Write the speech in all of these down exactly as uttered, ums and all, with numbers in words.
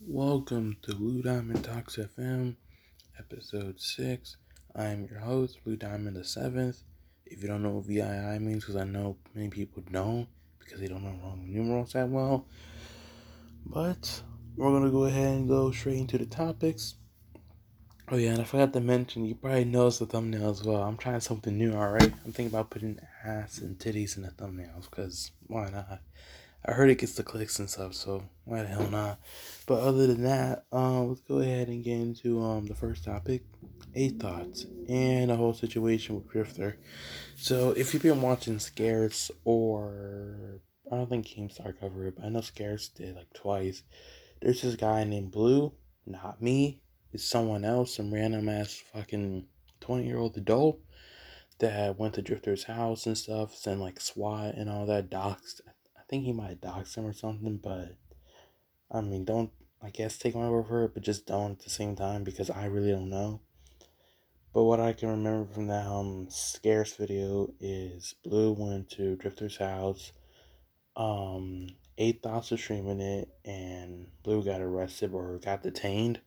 Welcome to Blue Diamond Talks F M, episode six. I am your host, Blue Diamond the seventh. If you don't know what V I I means, because I know many people don't, because they don't know Roman numerals that well. But we're going to go ahead and go straight into the topics. Oh yeah, and I forgot to mention, you probably noticed the thumbnail as well. I'm trying something new, alright? I'm thinking about putting ass and titties in the thumbnails, because why not? I heard it gets the clicks and stuff, so why the hell not? But other than that, um, let's go ahead and get into um the first topic, Eight Thoughts, and the whole situation with Driftor. So if you've been watching Scarce, or I don't think Keemstar covered it, but I know Scarce did like twice. There's this guy named Blue, not me, it's someone else, some random ass fucking twenty year old adult that went to Driftor's house and stuff, and like SWAT and all that, doxed. I think he might dox him or something, but I mean, don't, I guess, take my word for it, but just don't at the same time, because I really don't know. But what I can remember from that um Scarce video is Blue went to Driftor's house, um Eight Thoughts was streaming it, and Blue got arrested or got detained.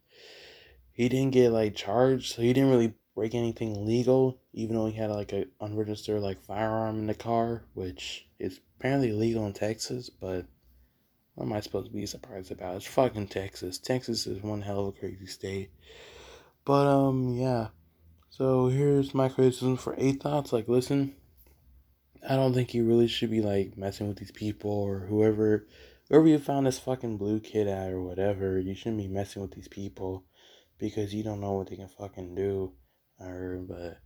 He didn't get like charged, so he didn't really break anything legal, even though he had like a unregistered like firearm in the car, which is apparently illegal in Texas, but what am I supposed to be surprised about? It's fucking Texas. Texas is one hell of a crazy state. But um yeah. So here's my criticism for Eight Thoughts. Like, listen, I don't think you really should be like messing with these people, or whoever whoever you found this fucking Blue kid at or whatever, you shouldn't be messing with these people because you don't know what they can fucking do. Or, but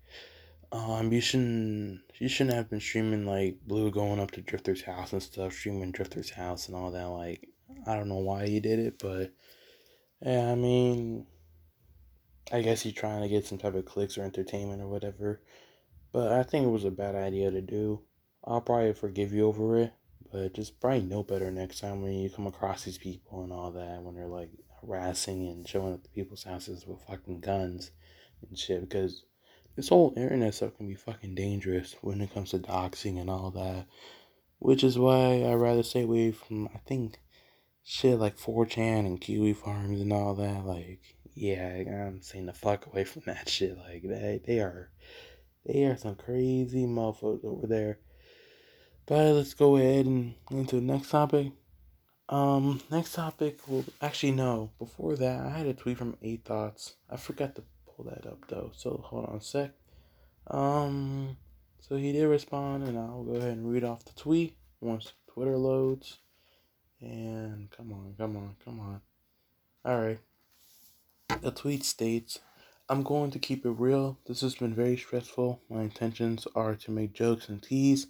um you shouldn't you shouldn't have been streaming like Blue going up to Driftor's house and stuff, streaming Driftor's house and all that. Like, I don't know why you did it, but yeah, I mean, I guess he's trying to get some type of clicks or entertainment or whatever, but I think it was a bad idea to do. I'll probably forgive you over it, but just probably know better next time when you come across these people and all that, when they're like harassing and showing up to people's houses with fucking guns and shit, because this whole internet stuff can be fucking dangerous when it comes to doxing and all that, which is why I rather stay away from, I think, shit like four chan and Kiwi Farms and all that. Like, yeah, I'm staying the fuck away from that shit. Like, they they are they are some crazy motherfuckers over there. But let's go ahead and into the next topic. Um, next topic. Well, actually, no. Before that, I had a tweet from Eight Thoughts. I forgot to pull that up though, so hold on a sec. Um so he did respond, and I'll go ahead and read off the tweet once Twitter loads. And come on, come on, come on. Alright. The tweet states, "I'm going to keep it real. This has been very stressful. My intentions are to make jokes and tease.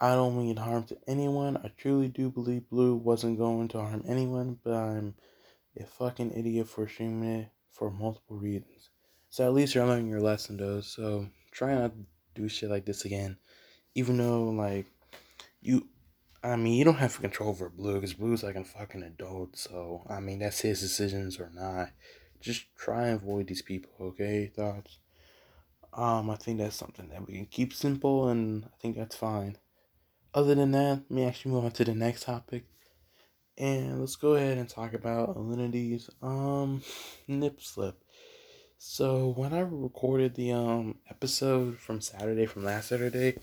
I don't mean harm to anyone. I truly do believe Blue wasn't going to harm anyone, but I'm a fucking idiot for streaming it for multiple reasons. So at least you're learning your lesson though, so try not to do shit like this again. Even though, like, you, I mean, you don't have control over Blue, because Blue's like a fucking adult, so, I mean, that's his decisions or not. Just try and avoid these people, okay? Thoughts? Um, I think that's something that we can keep simple, and I think that's fine. Other than that, let me actually move on to the next topic. And let's go ahead and talk about Alinity's um nip slip. So when I recorded the um episode from Saturday, from last Saturday,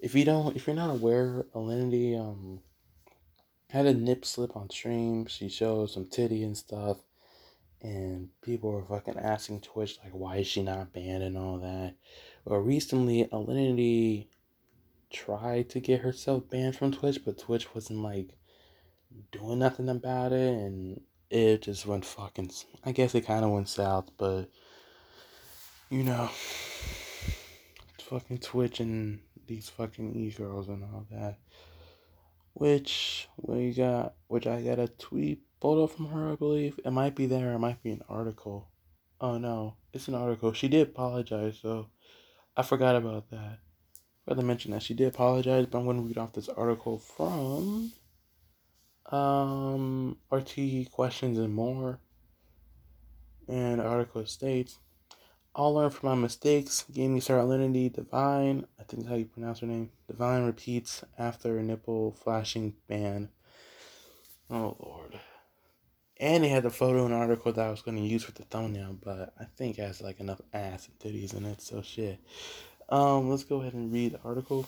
if you don't, if you're not aware, Alinity um had a nip slip on stream. She showed some titty and stuff, and people were fucking asking Twitch like, why is she not banned and all that. Well, recently Alinity tried to get herself banned from Twitch, but Twitch wasn't like doing nothing about it, and it just went fucking, I guess it kind of went south, but, you know, fucking Twitch and these fucking e-girls and all that, which we got, which I got a tweet pulled up from her, I believe, it might be there, it might be an article, oh no, it's an article, she did apologize, though, I forgot about that, I forgot to mention that, she did apologize, but I'm going to read off this article from Um, R T Questions and More, and the article states, "I'll learn from my mistakes. Gaming star Alinity Divine, I think that's how you pronounce her name, Divine repeats after a nipple flashing ban." Oh lord. And they had the photo and article that I was going to use for the thumbnail, but I think it has like enough ass and titties in it, so shit. Um, let's go ahead and read the article.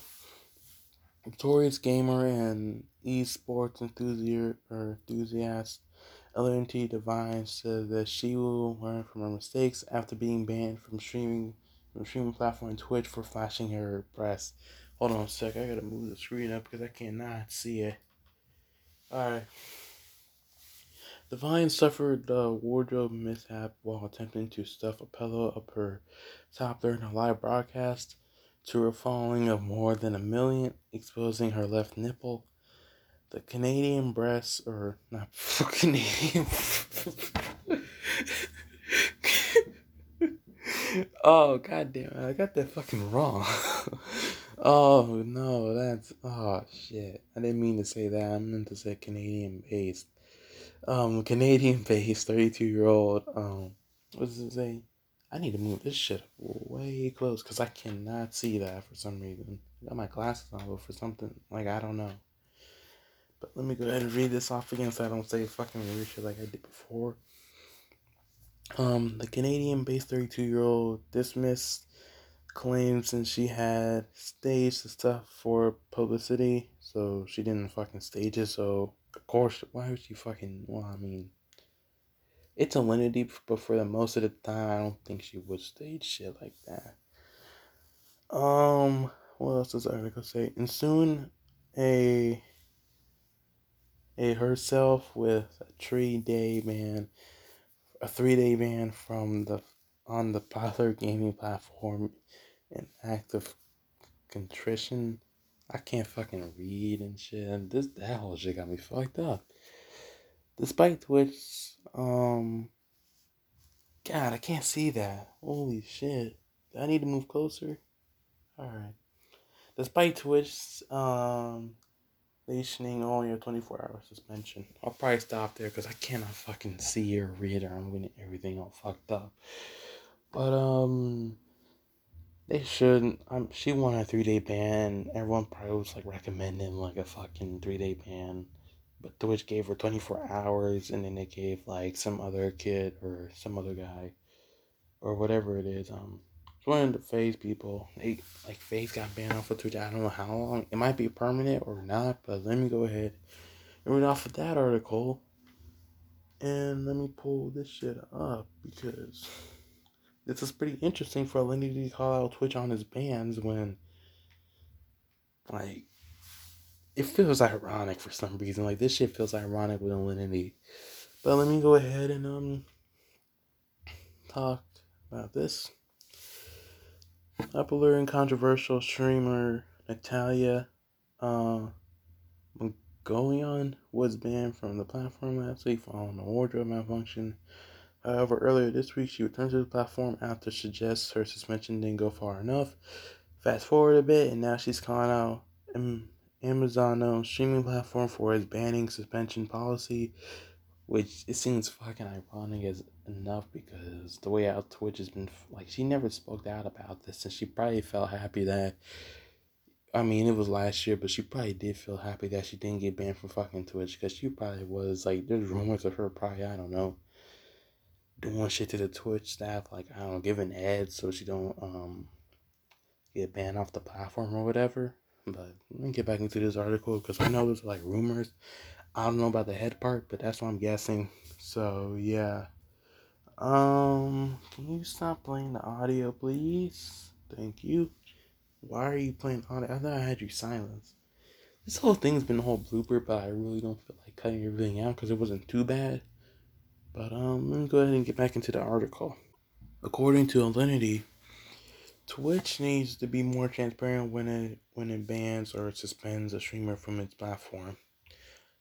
Notorious gamer and esports enthusiast or enthusiast Alinity Divine said that she will learn from her mistakes after being banned from streaming from streaming platform Twitch for flashing her breasts. Hold on a sec, I gotta move the screen up because I cannot see it. Alright. Divine suffered a wardrobe mishap while attempting to stuff a pillow up her top during a live broadcast to a following of more than a million, exposing her left nipple. The Canadian breasts, or not Canadian. Oh, goddamn, I got that fucking wrong. Oh, no, that's, oh, shit. I didn't mean to say that. I meant to say Canadian-based. Um, Canadian-based thirty-two-year-old, um, what does it say? I need to move this shit way close, because I cannot see that for some reason. I got my glasses on, but for something, like, I don't know. But let me go ahead and read this off again so I don't say fucking weird shit like I did before. Um, the Canadian-based thirty-two-year-old dismissed claims since she had staged the stuff for publicity, so she didn't fucking stage it, so... Of course, why would she fucking, well, I mean, it's Alinity, but for the most of the time, I don't think she would stage shit like that. Um, what else does the article say? And soon, a, a herself with a three-day ban, a three-day ban from the, on the popular gaming platform, an act of contrition. I can't fucking read and shit. This that whole shit got me fucked up. Despite which, um, God, I can't see that. Holy shit! Do I need to move closer? All right. Despite Twitch's um, leashing on your twenty-four hour suspension, I'll probably stop there because I cannot fucking see or read, or I'm getting everything all fucked up. But um. They shouldn't. Um, she won a three-day ban. Everyone probably was, like, recommending, like, a fucking three-day ban. But Twitch gave her twenty-four hours, and then they gave, like, some other kid or some other guy or whatever it is. Um, it's one of the FaZe people. They, like, FaZe got banned off of Twitch. I don't know how long. It might be permanent or not, but let me go ahead and read off of that article. And let me pull this shit up because... This is pretty interesting for Alinity to call out Twitch on his bans when, like, it feels ironic for some reason. Like, this shit feels ironic with Alinity. But let me go ahead and, um, talk about this. Popular and controversial streamer Natalia uh, Mongolian was banned from the platform last week following a wardrobe malfunction. However, earlier this week, she returned to the platform after she suggests her suspension didn't go far enough. Fast forward a bit, and now she's calling out Amazon's own streaming platform for its banning suspension policy, which it seems fucking ironic as enough because the way out Twitch has been, like, she never spoke out about this, and she probably felt happy that, I mean, it was last year, but she probably did feel happy that she didn't get banned from fucking Twitch because she probably was, like, there's rumors of her probably, I don't know, doing shit to the Twitch staff, like, I don't give an ad so she don't um get banned off the platform or whatever. But let me get back into this article because I know there's, like, rumors. I don't know about the head part, but that's what I'm guessing. So yeah, um can you stop playing the audio, please? Thank you. Why are you playing audio? I thought I had you silenced. This whole thing's been a whole blooper, but I really don't feel like cutting everything out because it wasn't too bad. But um, let me go ahead and get back into the article. According to Alinity, Twitch needs to be more transparent when it when it bans or suspends a streamer from its platform.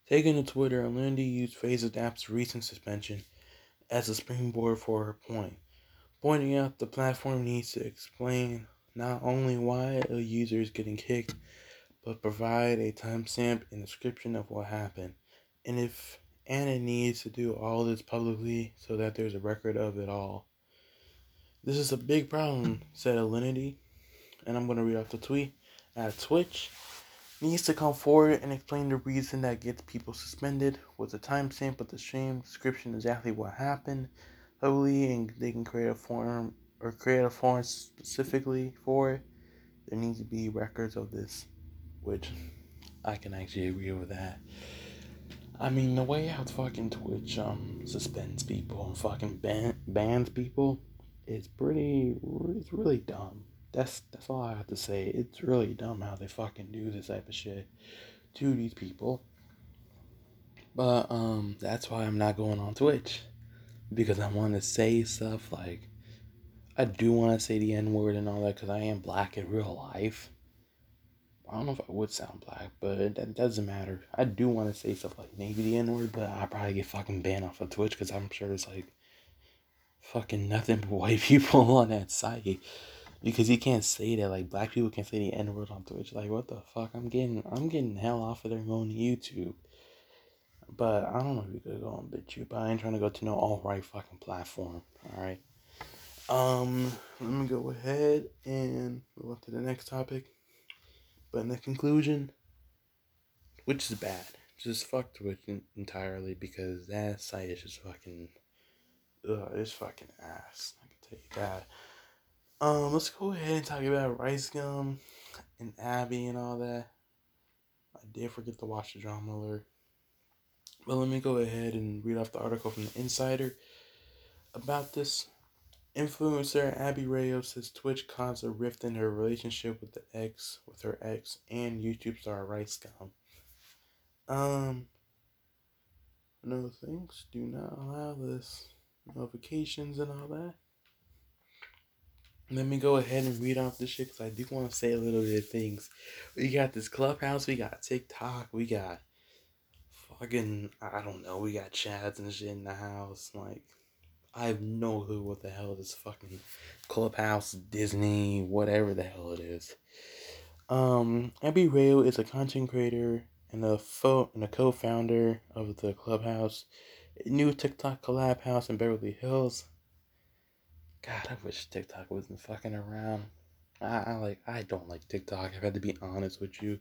Taking to Twitter, Alinity used FaZe App's recent suspension as a springboard for her point, pointing out the platform needs to explain not only why a user is getting kicked, but provide a timestamp and description of what happened, and if. And it needs to do all this publicly so that there's a record of it all. This is a big problem, said Alinity. And I'm going to read off the tweet. At Twitch, needs to come forward and explain the reason that gets people suspended with a timestamp of the stream description, exactly what happened, totally, and they can create a form or create a form specifically for it. There needs to be records of this, which I can actually agree with that. I mean, the way how fucking Twitch um suspends people and fucking ban- bans people is pretty, it's really dumb. That's that's all I have to say. It's really dumb how they fucking do this type of shit to these people. But um, that's why I'm not going on Twitch, because I want to say stuff like, I do want to say the N-word and all that, because I am black in real life. I don't know if I would sound black, but that doesn't matter. I do want to say stuff like maybe the N-word, but I probably get fucking banned off of Twitch, because I'm sure there's like fucking nothing but white people on that site. Because you can't say that, like, black people can't say the N-word on Twitch. Like, what the fuck? I'm getting I'm getting hell off of there going to YouTube. But I don't know if you could go on BitTube, but I ain't trying to go to no alt-right fucking platform. Alright. Um, let me go ahead and move on to the next topic. But in the conclusion, which is bad. Just fuck Twitch entirely, because that site is just fucking, ugh, it's fucking ass. I can tell you that. Um, let's go ahead and talk about Ricegum and Abby and all that. I did forget to watch the drama alert. But let me go ahead and read off the article from the Insider about this. Influencer Abby Rayo says Twitch caused a rift in her relationship with the ex, with her ex, and YouTube star Ricegum. Um, no thanks, do not allow this. Notifications and all that. Let me go ahead and read off this shit, because I do want to say a little bit of things. We got this Clubhouse, we got TikTok, we got fucking, I don't know, we got chats and shit in the house, like, I have no clue what the hell this fucking Clubhouse, Disney, whatever the hell it is. Um, Abby Rayo is a content creator and a fo- and a co-founder of the Clubhouse, new TikTok collab house in Beverly Hills. God, I wish TikTok wasn't fucking around. I, I like I don't like TikTok. I've had to be honest with you.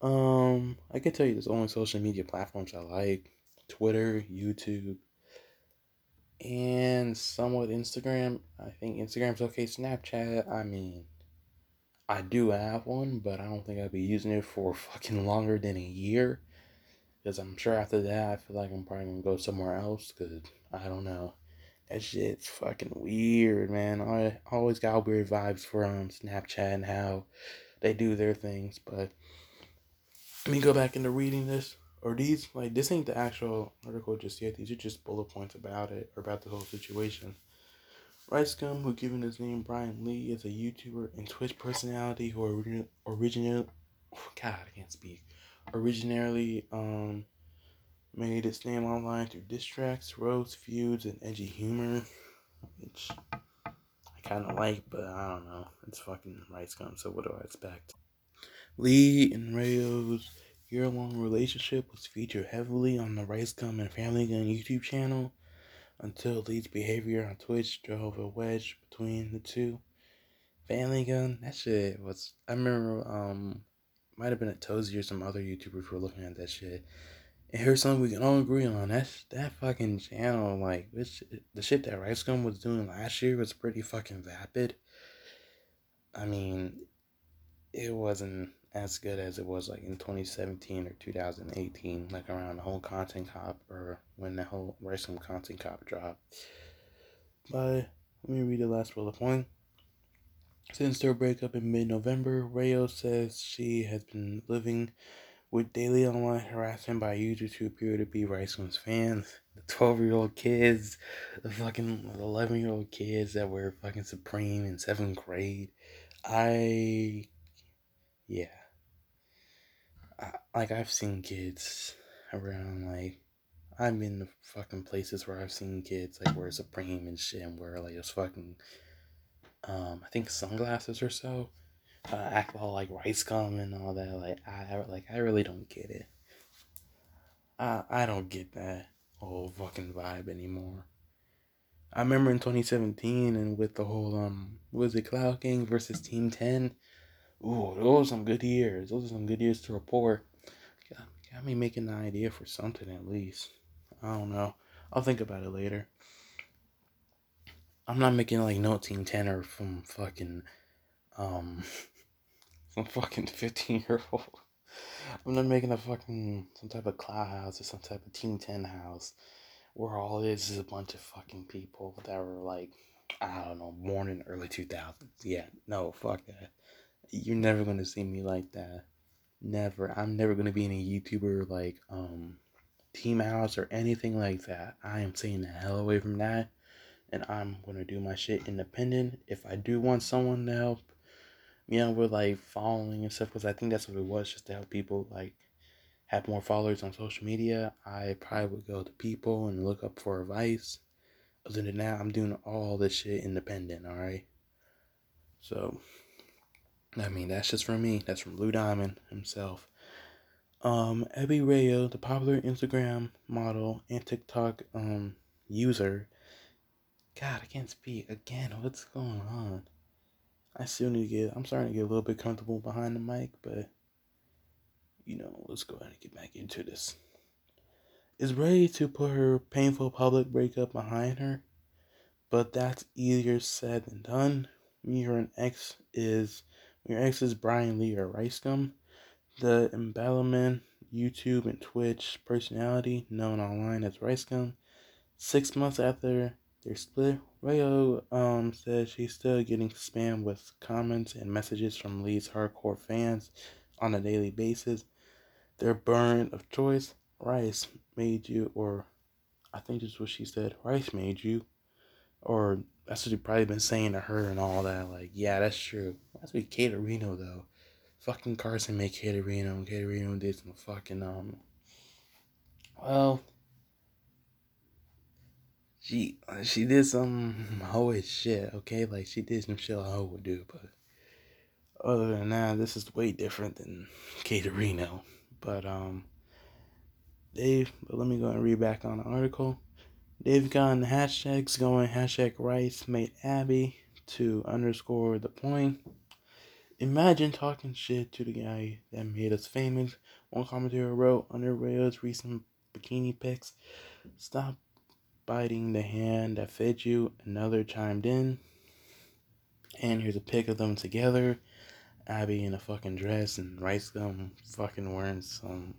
Um, I can tell you there's only social media platforms I like: Twitter, YouTube, and somewhat Instagram. I think Instagram's okay. Snapchat, I mean, I do have one, but I don't think I'll be using it for fucking longer than a year. Because I'm sure after that, I feel like I'm probably going to go somewhere else. Because, I don't know. That shit's fucking weird, man. I always got weird vibes from Snapchat and how they do their things. But let me go back into reading this. Or these, like, this ain't the actual article just yet. These are just bullet points about it, or about the whole situation. Ricegum, who given his name Brian Lee, is a YouTuber and Twitch personality who origin originally, oh, God, I can't speak, originally um made his name online through diss tracks, roast, feuds, and edgy humor, which I kind of like, but I don't know. It's fucking Ricegum, so what do I expect? Lee and Rayo's year-long relationship was featured heavily on the Ricegum and Family Gun YouTube channel until Lee's behavior on Twitch drove a wedge between the two. Family Gun, that shit was, I remember, um, might have been a Tozy or some other YouTubers were looking at that shit. And here's something we can all agree on, that that fucking channel, like, this, the shit that Ricegum was doing last year was pretty fucking vapid. I mean, it wasn't as good as it was like in twenty seventeen or two thousand eighteen, like around the whole content cop, or when the whole Ricegum content cop dropped. But let me read the last bullet point. Since their breakup in mid-November, Rayo says she has been living with daily online harassment by users who appear to be Ricegum's fans. The twelve-year-old kids, the fucking eleven-year-old kids that were fucking supreme in seventh grade. I, yeah. Like, I've seen kids around, like, I've been to fucking places where I've seen kids, like, wear Supreme and shit, and wear, like, those fucking, um, I think sunglasses or so, uh, act all, like, Ricegum and all that, like, I, like, I really don't get it. I, I don't get that whole fucking vibe anymore. I remember in twenty seventeen, and with the whole, um, was it Cloud Gang versus Team ten, Ooh, those are some good years. Those are some good years to report. Got, got me making an idea for something at least. I don't know. I'll think about it later. I'm not making like no Team ten or from fucking, um, some fucking fifteen year old. I'm not making a fucking, some type of cloud house or some type of Team ten house where all it is is a bunch of fucking people that were like, I don't know, born in the early two thousands. Yeah, no, fuck that. You're never gonna see me like that. Never. I'm never gonna be any YouTuber like, um, Team House or anything like that. I am staying the hell away from that, and I'm gonna do my shit independent. If I do want someone to help, you know, with like following and stuff, because I think that's what it was, just to help people like have more followers on social media. I probably would go to people and look up for advice. Other than that, I'm doing all this shit independent. All right, so I mean that's just from me. That's from Blue Diamond himself. Um, Abby Rayo, the popular Instagram model and TikTok um user. God, I can't speak again. What's going on? I still need to get. I'm starting to get a little bit comfortable behind the mic, but you know, let's go ahead and get back into this. Is ready to put her painful public breakup behind her, but that's easier said than done. When your ex is, when your ex is Brian Lee or Ricegum, the embezzlement, YouTube and Twitch personality known online as Ricegum. Six months after their split, Rayo um says she's still getting spammed with comments and messages from Lee's hardcore fans on a daily basis. Their burn of choice, Rice made you, or I think that's what she said, Rice made you, or that's what you've probably been saying to her and all that. Like, yeah, that's true. That's with Katerino though. Fucking Carson made Katerino, and Katerino did some fucking, um, well, she, she did some hoe-ish shit, okay? Like, she did some shit a hoe would do, but other than that, this is way different than Katerino. But, um, they've, but let me go and read back on the article. They've gotten hashtags going, hashtag Rice made Abby to underscore the point. Imagine talking shit to the guy that made us famous. One commentator wrote under Rayo's recent bikini pics, stop biting the hand that fed you. Another chimed in. And here's a pic of them together. Abby in a fucking dress and Ricegum fucking wearing some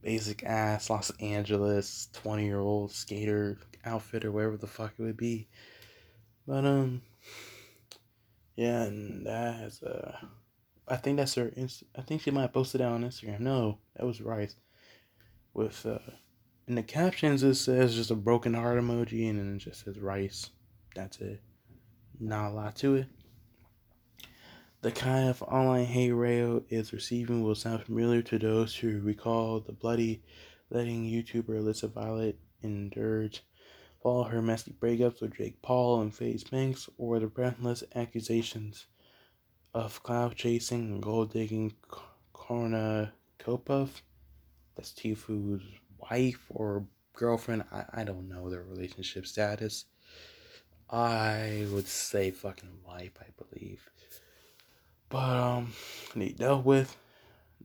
basic ass Los Angeles twenty year old skater outfit or whatever the fuck it would be. But, um... yeah, and that has uh, I think that's her. Inst- I think she might have posted that on Instagram. No, that was Rice. With uh, in the captions it says just a broken heart emoji, and then it just says Rice. That's it. Not a lot to it. The kind of online hate Rayo is receiving will sound familiar to those who recall the bloody letting YouTuber Alyssa Violet endured. Follow her messy breakups with Jake Paul and FaZe Banks, or the breathless accusations of cloud chasing and gold digging Korna Kopov. That's Tfue's wife or girlfriend. I, I don't know their relationship status. I would say fucking wife, I believe. But, um, they dealt with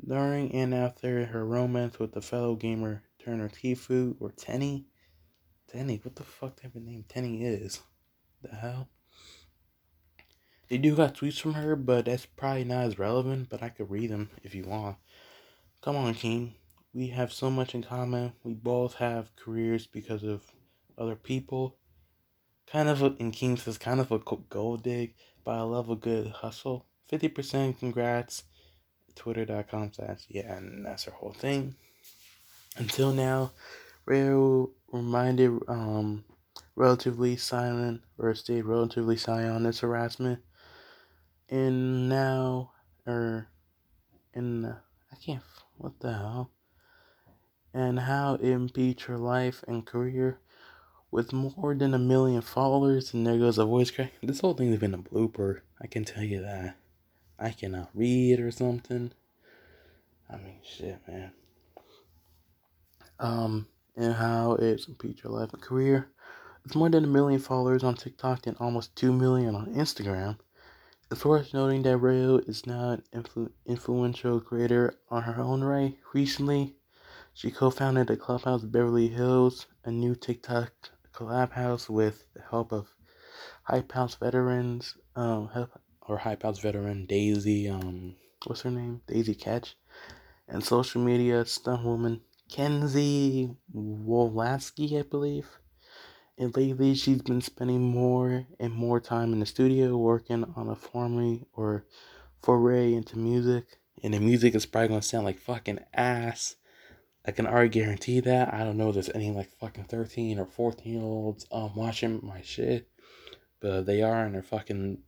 during and after her romance with the fellow gamer Turner Tfue or Tenny. Tenny, what the fuck type of name Tenny is? The hell? They do got tweets from her, but that's probably not as relevant, but I could read them if you want. Come on, Keem. We have so much in common. We both have careers because of other people. Kind of, a, and Keem says, kind of a gold dig, but I love a good hustle. fifty percent congrats. Twitter dot com slash, yeah, and that's her whole thing. Until now, Rayo reminded um relatively silent or stayed relatively silent on this harassment, and now or in uh, I can't what the hell and how it impedes her life and career with more than a million followers. And there goes a voice crack. This whole thing's been a blooper. I can tell you that. I cannot read or something. I mean, shit, man. Um. And how it's impeded your life and career. It's more than a million followers on TikTok and almost two million on Instagram. It's worth noting that Rayo is now an influ- influential creator on her own right. Recently, she co-founded the Clubhouse Beverly Hills, a new TikTok collab house with the help of Hype House veterans, um, or Hype House veteran Daisy, um, what's her name? Daisy Keech, and social media stunt woman Kenzie Wolaski, I believe. And lately, she's been spending more and more time in the studio working on a foray or foray into music. And the music is probably going to sound like fucking ass. I can already guarantee that. I don't know if there's any like fucking thirteen or fourteen year olds um, watching my shit. But they are, and they're fucking,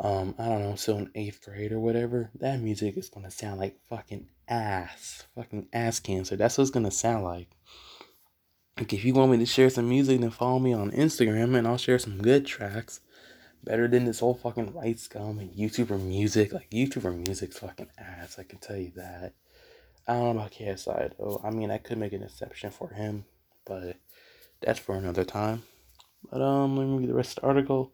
um, I don't know, still in eighth grade or whatever. That music is going to sound like fucking ass. Fucking ass cancer. That's what it's going to sound like. Like, if you want me to share some music, then follow me on Instagram, and I'll share some good tracks. Better than this whole fucking Ricegum and YouTuber music. Like, YouTuber music's fucking ass, I can tell you that. I don't know about K S I, though. I mean, I could make an exception for him, but that's for another time. But, um, let me read the rest of the article.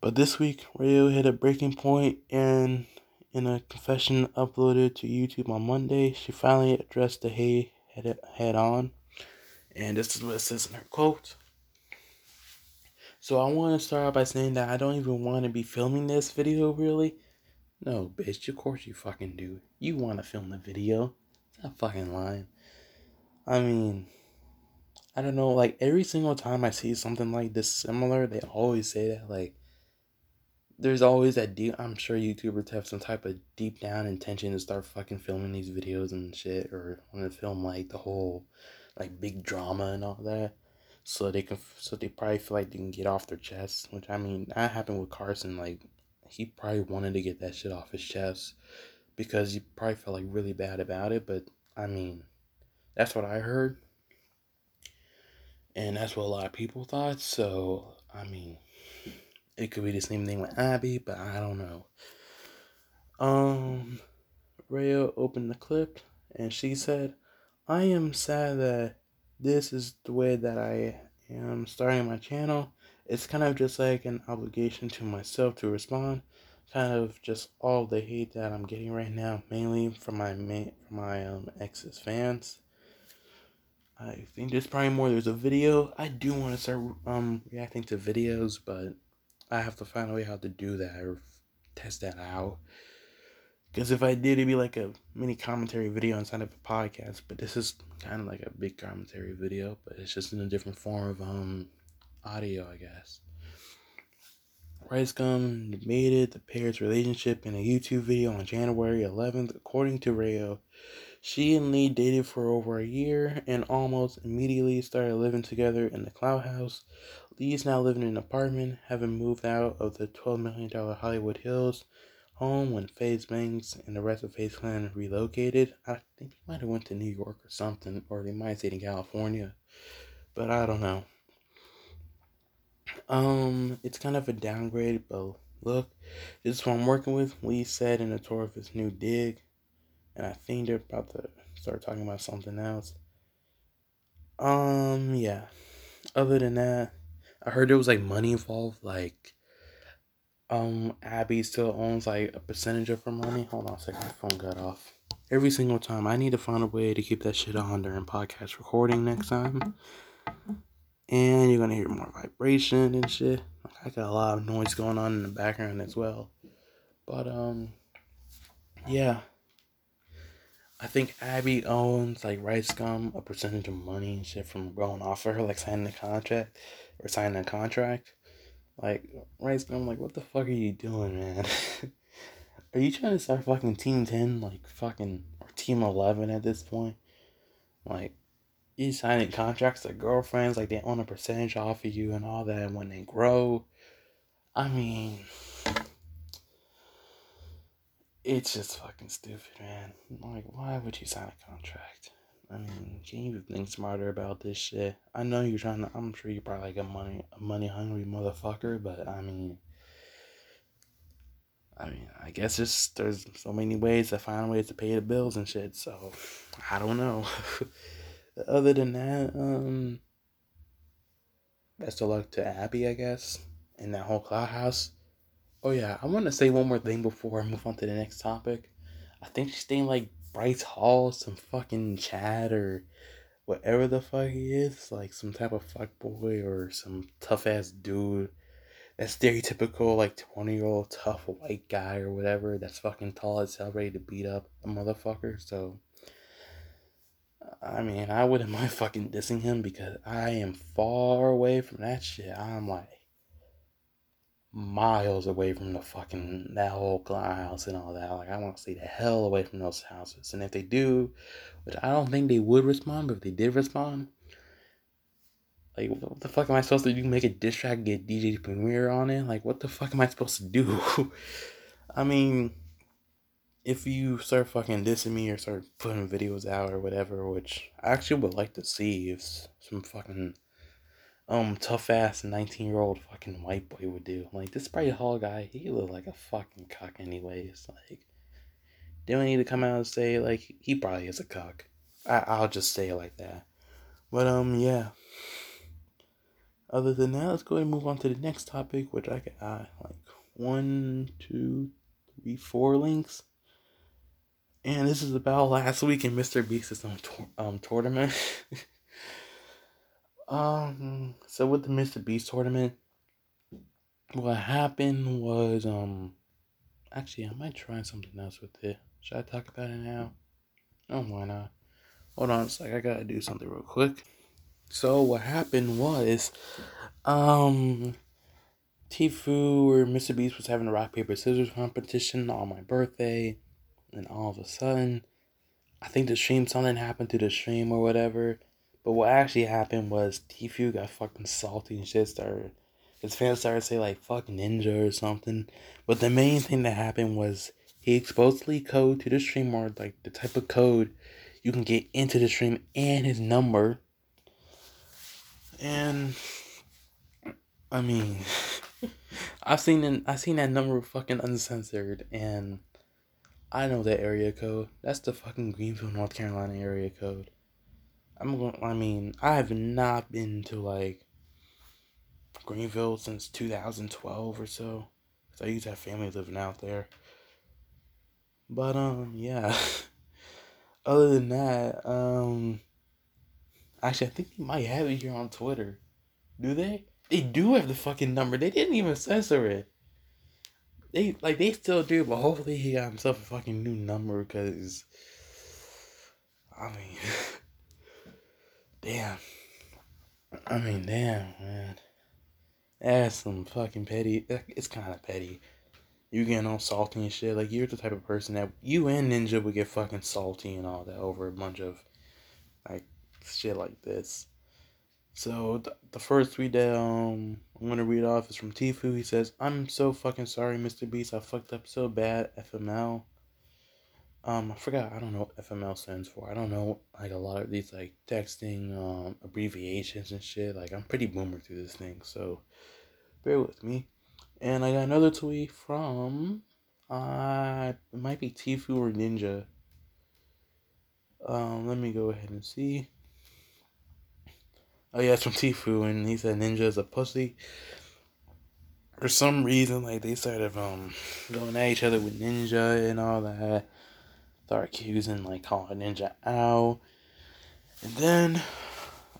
But this week, Rayo hit a breaking point, and in a confession uploaded to YouTube on Monday, she finally addressed the hate head-on. And this is what it says in her quote. So I want to start out by saying that I don't even want to be filming this video, really. No, bitch, of course you fucking do. You want to film the video. Stop fucking lying. I mean, I don't know, like, every single time I see something like this similar, they always say that, like, there's always that deep, I'm sure YouTubers have some type of deep down intention to start fucking filming these videos and shit, or want to film, like, the whole, like, big drama and all that, so they can, so they probably feel like they can get off their chest, which, I mean, that happened with Carson. Like, he probably wanted to get that shit off his chest, because he probably felt, like, really bad about it, but, I mean, that's what I heard, and that's what a lot of people thought, so, I mean, it could be the same thing with Abby, but I don't know. Um, Rayo opened the clip, and she said, I am sad that this is the way that I am starting my channel. It's kind of just like an obligation to myself to respond. Kind of just all the hate that I'm getting right now, mainly from my ma- from my um, ex's fans. I think there's probably more. There's a video. I do want to start um reacting to videos, but I have to find a way how to do that or test that out. Because if I did, it'd be like a mini commentary video inside of a podcast. But this is kind of like a big commentary video. But it's just in a different form of um audio, I guess. Ricegum debated the pair's relationship in a YouTube video on January eleventh. According to Rayo, she and Lee dated for over a year and almost immediately started living together in the Cloud House. Lee's now living in an apartment, having moved out of the twelve million dollars Hollywood Hills home when FaZe Banks and the rest of FaZe Clan relocated. I think they might have went to New York or something, or they might have stayed in California, but I don't know. Um, it's kind of a downgrade, but look, this is what I'm working with, Lee said in a tour of his new dig, and I think they're about to start talking about something else. Um, yeah. Other than that, I heard there was, like, money involved, like, Um, Abby still owns, like, a percentage of her money. Hold on a second, my phone got off. Every single time, I need to find a way to keep that shit on during podcast recording next time. And you're gonna hear more vibration and shit. I got a lot of noise going on in the background as well. But, um, yeah. I think Abby owns, like, Ricegum a percentage of money and shit from going off of her, like, signing a contract, or signing a contract. Like, right, so I'm like, what the fuck are you doing, man? Are you trying to start fucking Team ten, like, fucking, or Team eleven at this point? Like, you signing contracts to girlfriends, like, they own a percentage off of you and all that, and when they grow, I mean, it's just fucking stupid, man. Like, why would you sign a contract? I mean, can you even think smarter about this shit? I know you're trying to, I'm sure you're probably like a money a money hungry motherfucker, but I mean, I mean, I guess just there's so many ways to find ways to pay the bills and shit, so I don't know. Other than that, um, best of luck to Abby, I guess, and that whole Cloud House. Oh yeah, I want to say one more thing before I move on to the next topic. I think she's staying like Bryce Hall, some fucking Chad or whatever the fuck he is, like some type of fuck boy or some tough ass dude. That stereotypical like twenty year old tough white guy or whatever that's fucking tall as hell, ready to beat up a motherfucker. So, I mean, I wouldn't mind fucking dissing him because I am far away from that shit. I'm like miles away from the fucking that whole clubhouse and all that. Like I want to stay the hell away from those houses. And if they do, which I don't think they would respond, but if they did respond, like what the fuck am I supposed to do? Make a diss track, get D J Premier on it? Like what the fuck am I supposed to do? I mean, if you start fucking dissing me or start putting videos out or whatever, which I actually would like to see if some fucking Um, tough-ass nineteen-year-old fucking white boy would do. Like, this Bryce Hall guy, he looked like a fucking cock anyways. Like, they don't need to come out and say, like, he probably is a cock. I- I'll just say it like that. But, um, yeah. Other than that, let's go ahead and move on to the next topic, which I can, uh, like, one, two, three, four links. And this is about last week in Mister Beast's um, tor- um tournament. Um, so with the Mister Beast tournament, what happened was, um, actually, I might try something else with it. Should I talk about it now? Oh, why not? Hold on, it's like, I gotta do something real quick. So what happened was, um, Tfue or Mister Beast was having a rock, paper, scissors competition on my birthday, and all of a sudden, I think the stream, something happened to the stream or whatever. But what actually happened was Tfue got fucking salty and shit started. His fans started to say like fuck Ninja or something. But the main thing that happened was he explicitly coded to the stream or like the type of code you can get into the stream and his number. And I mean I've seen an, I've seen that number fucking uncensored and I know that area code. That's the fucking Greenville, North Carolina area code. I'm going. I mean, I have not been to like Greenville since two thousand twelve or so. Cause I used to have family living out there. But um, yeah. Other than that, um, actually, I think they might have it here on Twitter. Do they? They do have the fucking number. They didn't even censor it. They like they still do, but hopefully he got himself a fucking new number. Cause I mean. Damn. I mean, damn, man. That's some fucking petty. It's kind of petty. You getting all salty and shit. Like, you're the type of person that you and Ninja would get fucking salty and all that over a bunch of, like, shit like this. So, th- the first tweet that um, I'm going to read off is from Tfue. He says, I'm so fucking sorry, Mister Beast. I fucked up so bad. F M L. Um, I forgot, I don't know what F M L stands for. I don't know, like, a lot of these, like, texting, um, abbreviations and shit. Like, I'm pretty boomer through this thing, so bear with me. And I got another tweet from, uh, it might be Tfue or Ninja. Um, let me go ahead and see. Oh, yeah, it's from Tfue, and he said Ninja is a pussy. For some reason, like, they started, um, going at each other with Ninja and all that. Start accusing, like, calling Ninja out. And then,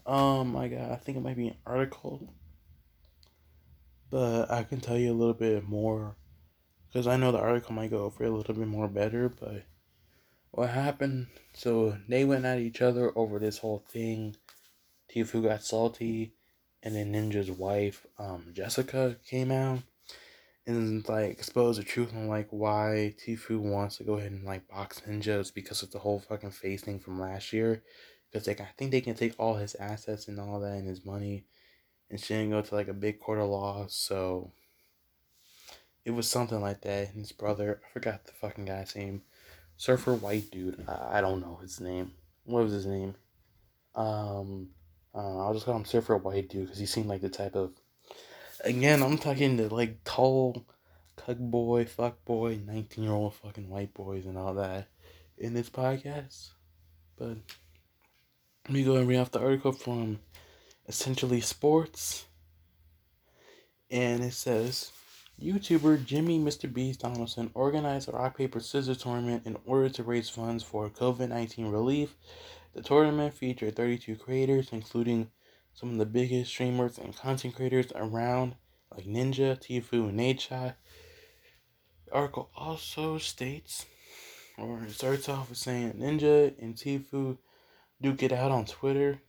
um, I got, I think it might be an article. But I can tell you a little bit more. Because I know the article might go over a little bit more better. But what happened? So, they went at each other over this whole thing. Tfue got salty. And then Ninja's wife, um, Jessica, came out. And, like, expose the truth on, like, why Tfue wants to go ahead and, like, box Ninja is because of the whole fucking face thing from last year. Because, like, I think they can take all his assets and all that and his money. And she didn't go to, like, a big court of law. So, it was something like that. And his brother, I forgot the fucking guy's name. Surfer White Dude. I, I don't know his name. What was his name? Um, uh, I'll just call him Surfer White Dude because he seemed like the type of... Again, I'm talking to, like, tall, cuck boy, fuck boy, nineteen-year-old fucking white boys and all that in this podcast. But let me go and read off the article from Essentially Sports. And it says, YouTuber Jimmy Mister Beast Donaldson organized a rock, paper, scissors tournament in order to raise funds for COVID nineteen relief. The tournament featured thirty-two creators, including some of the biggest streamers and content creators around, like Ninja, Tfue, and Ninja. The article also states, or it starts off with saying, Ninja and Tfue duke it out on Twitter.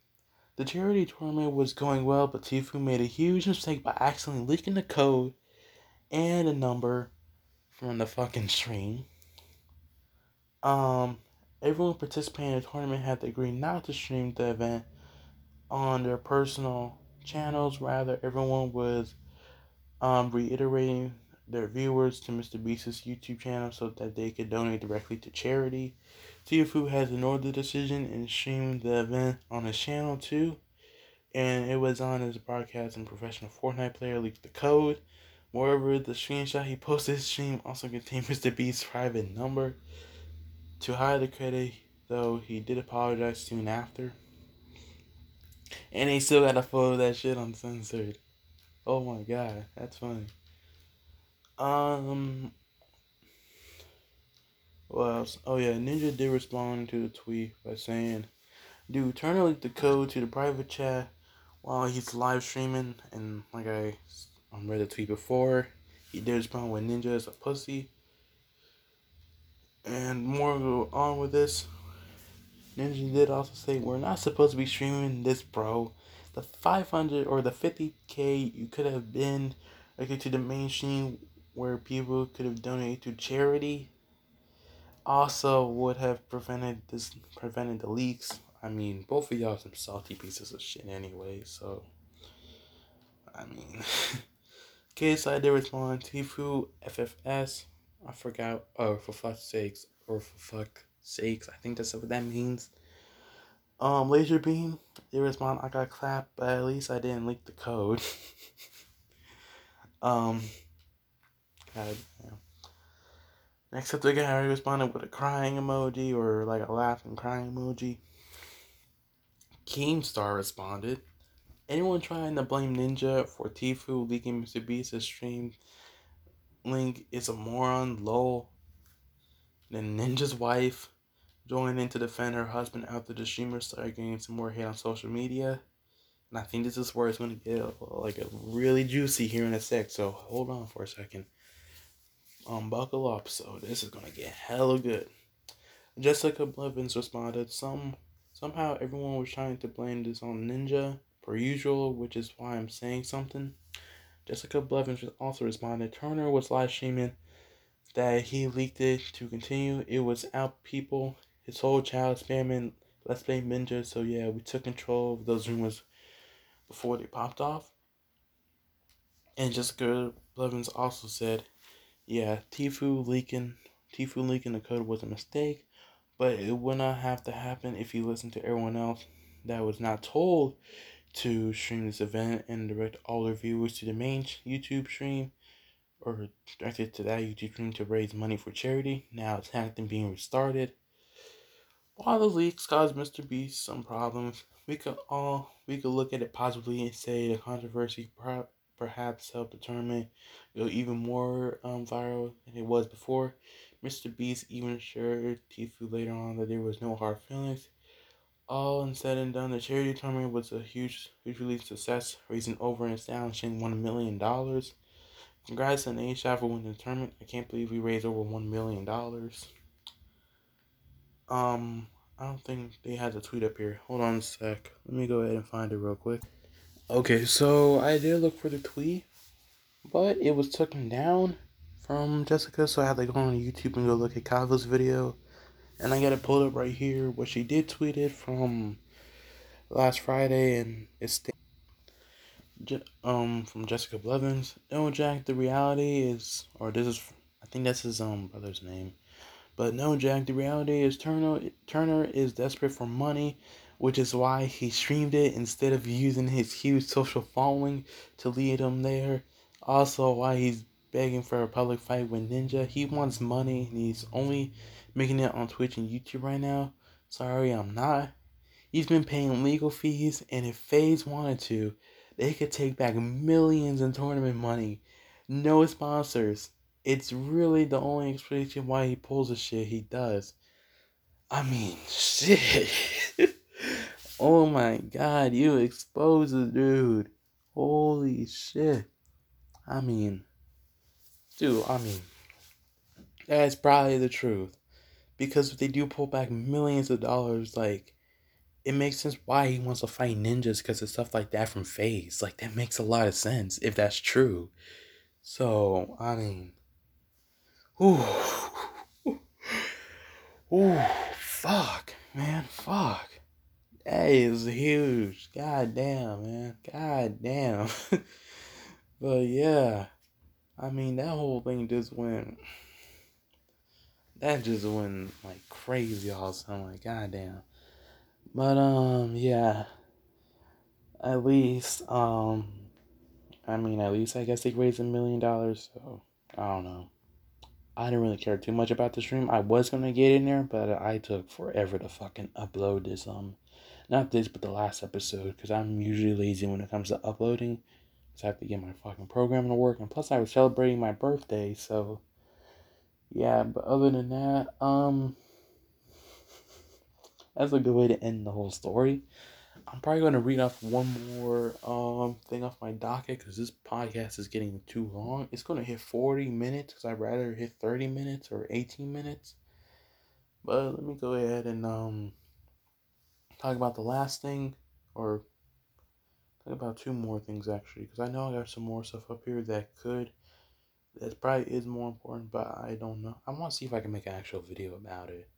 The charity tournament was going well, but Tfue made a huge mistake by accidentally leaking the code and a number from the fucking stream. Um, everyone participating in the tournament had to agree not to stream the event on their personal channels. Rather, everyone was um, reiterating their viewers to Mister Beast's YouTube channel so that they could donate directly to charity. Tfue has ignored the decision and streamed the event on his channel too, and it was on his broadcast, and professional Fortnite player leaked the code. Moreover, the screenshot he posted his stream also contained Mister Beast's private number. To hide the credit, though, he did apologize soon after. And they still got a photo of that shit uncensored. Oh my god, that's funny. Um, what else? Oh yeah, Ninja did respond to the tweet by saying, dude, turn to leak the code to the private chat while he's live streaming. And like I um, read the tweet before, he did respond with Ninja is a pussy. And more go on with this. Ninja did also say, we're not supposed to be streaming this, bro. The five hundred or the fifty K you could have been like to the mainstream where people could have donated to charity also would have prevented this prevented the leaks. I mean, both of y'all some salty pieces of shit anyway, so I mean K S I did respond. Tfue F F S, I forgot, oh for fuck's sakes or for fuck sakes, I think that's what that means. Um, Laser Beam, they respond, I got clapped, but at least I didn't leak the code. um, God damn. Next up, the guy responded with a crying emoji or like a laughing crying emoji. Keemstar responded, anyone trying to blame Ninja for Tfue leaking Mister Beast's stream link is a moron, lol. Then Ninja's wife joined in to defend her husband after the streamer started getting some more hate on social media. And I think this is where it's going to get like a really juicy here in a sec. So hold on for a second. Um, buckle up. So this is going to get hella good. Jessica Blevins responded, Some, somehow everyone was trying to blame this on Ninja, per usual, which is why I'm saying something. Jessica Blevins also responded, Turner was live streaming that he leaked it to continue. It was out, people. His whole child spamming, let's play Ninja. So yeah, we took control of those rumors before they popped off. And Jessica Blevins also said, yeah, Tfue leaking, Tfue leaking the code was a mistake, but it would not have to happen if you listened to everyone else that was not told to stream this event and direct all their viewers to the main YouTube stream, or directed to that YouTube stream to raise money for charity. Now it's hacked and being restarted. While the leaks caused Mister Beast some problems, we could all we could look at it positively and say the controversy per, perhaps helped the tournament go even more um, viral than it was before. Mister Beast even assured Tfue later on that there was no hard feelings. All and said and done, the charity tournament was a huge, hugely success, raising over an astonishing one million dollars. Congrats on A-Shot for winning the tournament. I can't believe we raised over one million dollars. Um, I don't think they had the tweet up here. Hold on a sec. Let me go ahead and find it real quick. Okay, so I did look for the tweet, but it was taken down from Jessica, so I had to go on YouTube and go look at Kava's video. And I got it pulled up right here, what she did tweet it from last Friday, and it's st- Je- um from Jessica Blevins. No, Jack, the reality is, or this is, I think that's his um brother's name, but no, Jack, the reality is Turner Turner is desperate for money, which is why he streamed it instead of using his huge social following to lead him there. Also, why he's begging for a public fight with Ninja. He wants money, and he's only making it on Twitch and YouTube right now. Sorry, I'm not. He's been paying legal fees, and if FaZe wanted to, they could take back millions in tournament money. no sponsors. It's really the only explanation why he pulls the shit he does. I mean, shit. Oh my god, you exposed the dude. Holy shit. I mean, dude, I mean, that's probably the truth. Because if they do pull back millions of dollars, like, it makes sense why he wants to fight ninjas because of stuff like that from FaZe. Like, that makes a lot of sense if that's true. So, I mean, ooh, ooh, fuck, man, fuck. That is huge. God damn, man. God damn. But yeah, I mean, that whole thing just went, that just went like crazy all of a sudden. Like, god damn. But, um, yeah, at least, um, I mean, at least I guess they raised a million dollars, so, I don't know. I didn't really care too much about the stream. I was gonna get in there, but I took forever to fucking upload this, um, not this, but the last episode, because I'm usually lazy when it comes to uploading, because I have to get my fucking program to work, and plus I was celebrating my birthday, so, yeah, but other than that, um... that's a good way to end the whole story. I'm probably going to read off one more um thing off my docket because this podcast is getting too long. It's going to hit forty minutes because I'd rather hit thirty minutes or eighteen minutes. But let me go ahead and um talk about the last thing, or talk about two more things actually, because I know I got some more stuff up here that could, that probably is more important, but I don't know. I want to see if I can make an actual video about it.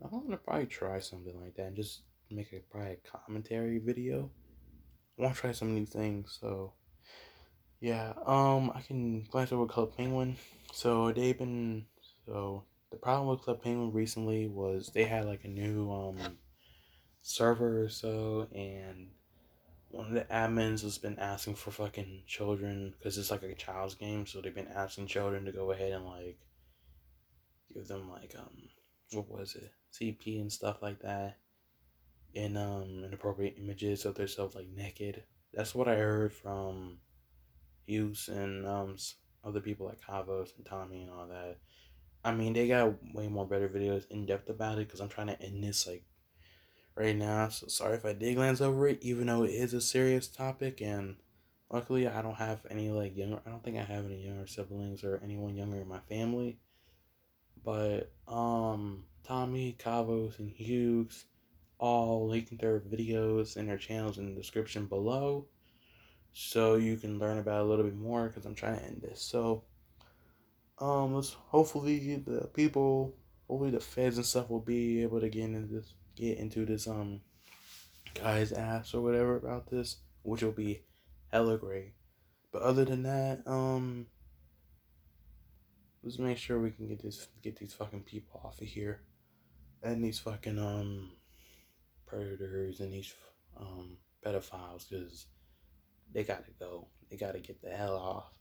I'm going to probably try something like that and just make a, probably a commentary video. I want to try some new things, so yeah. Um, I can glance over Club Penguin. So they've been, so the problem with Club Penguin recently was they had like a new um server or so, and one of the admins has been asking for fucking children, because it's like a child's game, so they've been asking children to go ahead and like give them like um what was it? C P and stuff like that, and um inappropriate images of themselves like naked. That's what I heard from Hughes and um other people like Kavos and Tommy and all that. I mean, they got way more better videos in depth about it, because I'm trying to end this like right now, so sorry if I did glance over it, even though it is a serious topic. And luckily I don't have any like younger, I don't think I have any younger siblings or anyone younger in my family. But um Tommy, Kavos, and Hughes all linked their videos and their channels in the description below, so you can learn about it a little bit more, because I'm trying to end this. So um let's hopefully the people, hopefully the feds and stuff will be able to get into this get into this um guy's ass or whatever about this, which will be hella great. But other than that, um let's make sure we can get this, get these fucking people off of here, and these fucking um predators and these um pedophiles, because they gotta go. They gotta get the hell off.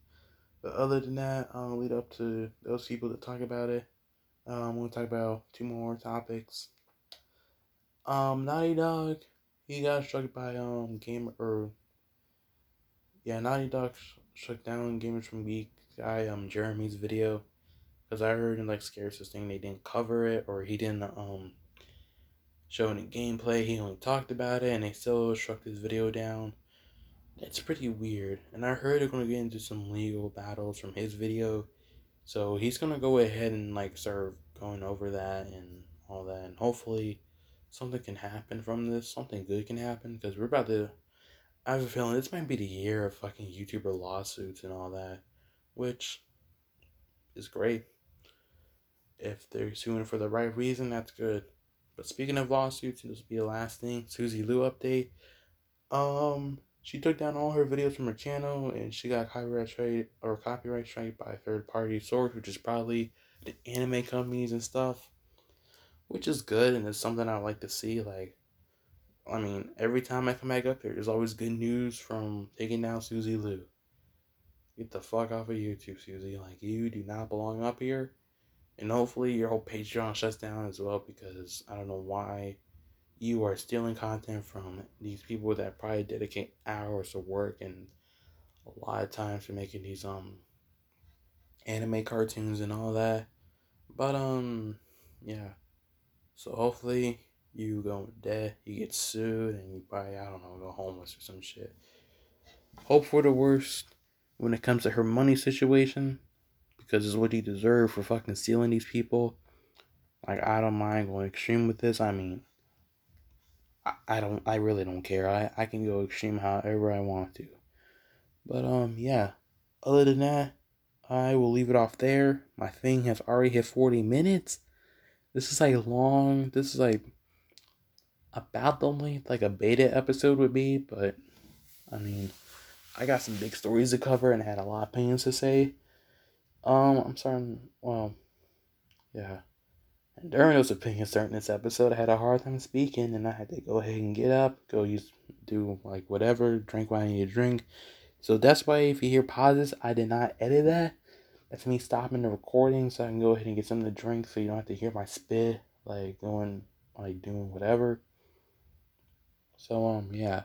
But other than that, I'll lead up to those people that talk about it. Um, we'll talk about two more topics. Um, Naughty Dog, he got struck by um Gamer or yeah, Naughty Dog struck down Gamer's Geek Guy um Jeremy's video. Because I heard in like Scarce's thing they didn't cover it, or he didn't um show any gameplay, he only talked about it, and they still struck his video down. That's pretty weird. And I heard they're gonna get into some legal battles from his video. So he's gonna go ahead and like start going over that and all that, and hopefully something can happen from this. Something good can happen, because we're about to, I have a feeling this might be the year of fucking YouTuber lawsuits and all that, which is great. If they're suing for the right reason, that's good. But speaking of lawsuits, this will be the last thing. Suzy Liu update. Um, she took down all her videos from her channel, and she got copyright strike or copyright strike by third party source, which is probably the anime companies and stuff, which is good, and it's something I like to see. Like, I mean, every time I come back up here, there's always good news from taking down Suzy Liu. Get the fuck off of YouTube, Suzy. Like, you do not belong up here. And hopefully your whole Patreon shuts down as well, because I don't know why you are stealing content from these people that probably dedicate hours of work and a lot of time to making these um anime cartoons and all that. But, um, yeah. So hopefully you go to death, you get sued, and you probably, I don't know, go homeless or some shit. Hope for the worst when it comes to her money situation, because it's what you deserve for fucking stealing these people. Like, I don't mind going extreme with this. I mean, I, I don't, I really don't care. I, I can go extreme however I want to. But, um, yeah. Other than that, I will leave it off there. My thing has already hit forty minutes. This is like long, this is like about the length like a beta episode would be, but I mean, I got some big stories to cover and had a lot of opinions to say. Um, I'm starting, well, yeah. And during those opinions, during this episode, I had a hard time speaking, and I had to go ahead and get up, go use, do like whatever, drink what I need to drink. So that's why if you hear pauses, I did not edit that. That's me stopping the recording so I can go ahead and get something to drink so you don't have to hear my spit, like, going, like, doing whatever. So, um, yeah.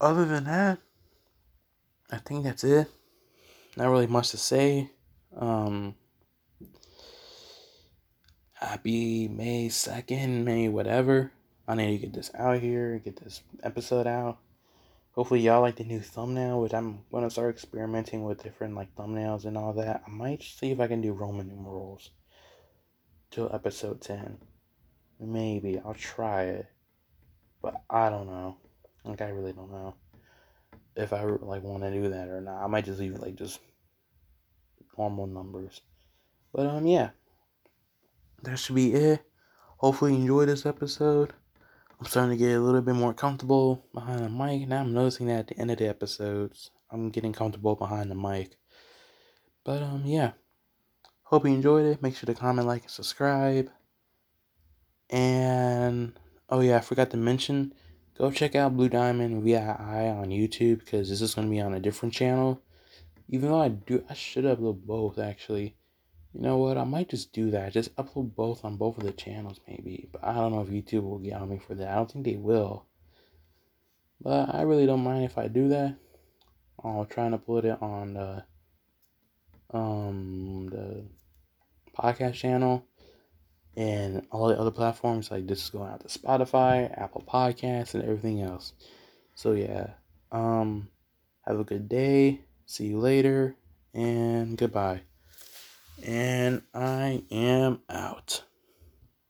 Other than that, I think that's it. Not really much to say. Um, happy May second, May whatever. I need to get this out here, get this episode out. Hopefully y'all like the new thumbnail, which I'm going to start experimenting with different, like, thumbnails and all that. I might see if I can do Roman numerals till episode ten. Maybe. I'll try it. But I don't know. Like, I really don't know if I, like, want to do that or not. I might just leave, like, just normal numbers. But, um, yeah. That should be it. Hopefully you enjoyed this episode. I'm starting to get a little bit more comfortable behind the mic. Now I'm noticing that at the end of the episodes, I'm getting comfortable behind the mic. But, um, yeah. Hope you enjoyed it. Make sure to comment, like, and subscribe. And, oh yeah, I forgot to mention, go check out Blue Diamond V I I on YouTube, because this is going to be on a different channel. Even though I do, I should upload both, actually. You know what, I might just do that. Just upload both on both of the channels, maybe. But I don't know if YouTube will get on me for that. I don't think they will. But I really don't mind if I do that. I'll try and upload it on the, um, the podcast channel. And all the other platforms. Like, this is going out to Spotify, Apple Podcasts, and everything else. So, yeah. Um, have a good day. See you later. And goodbye. And I am out.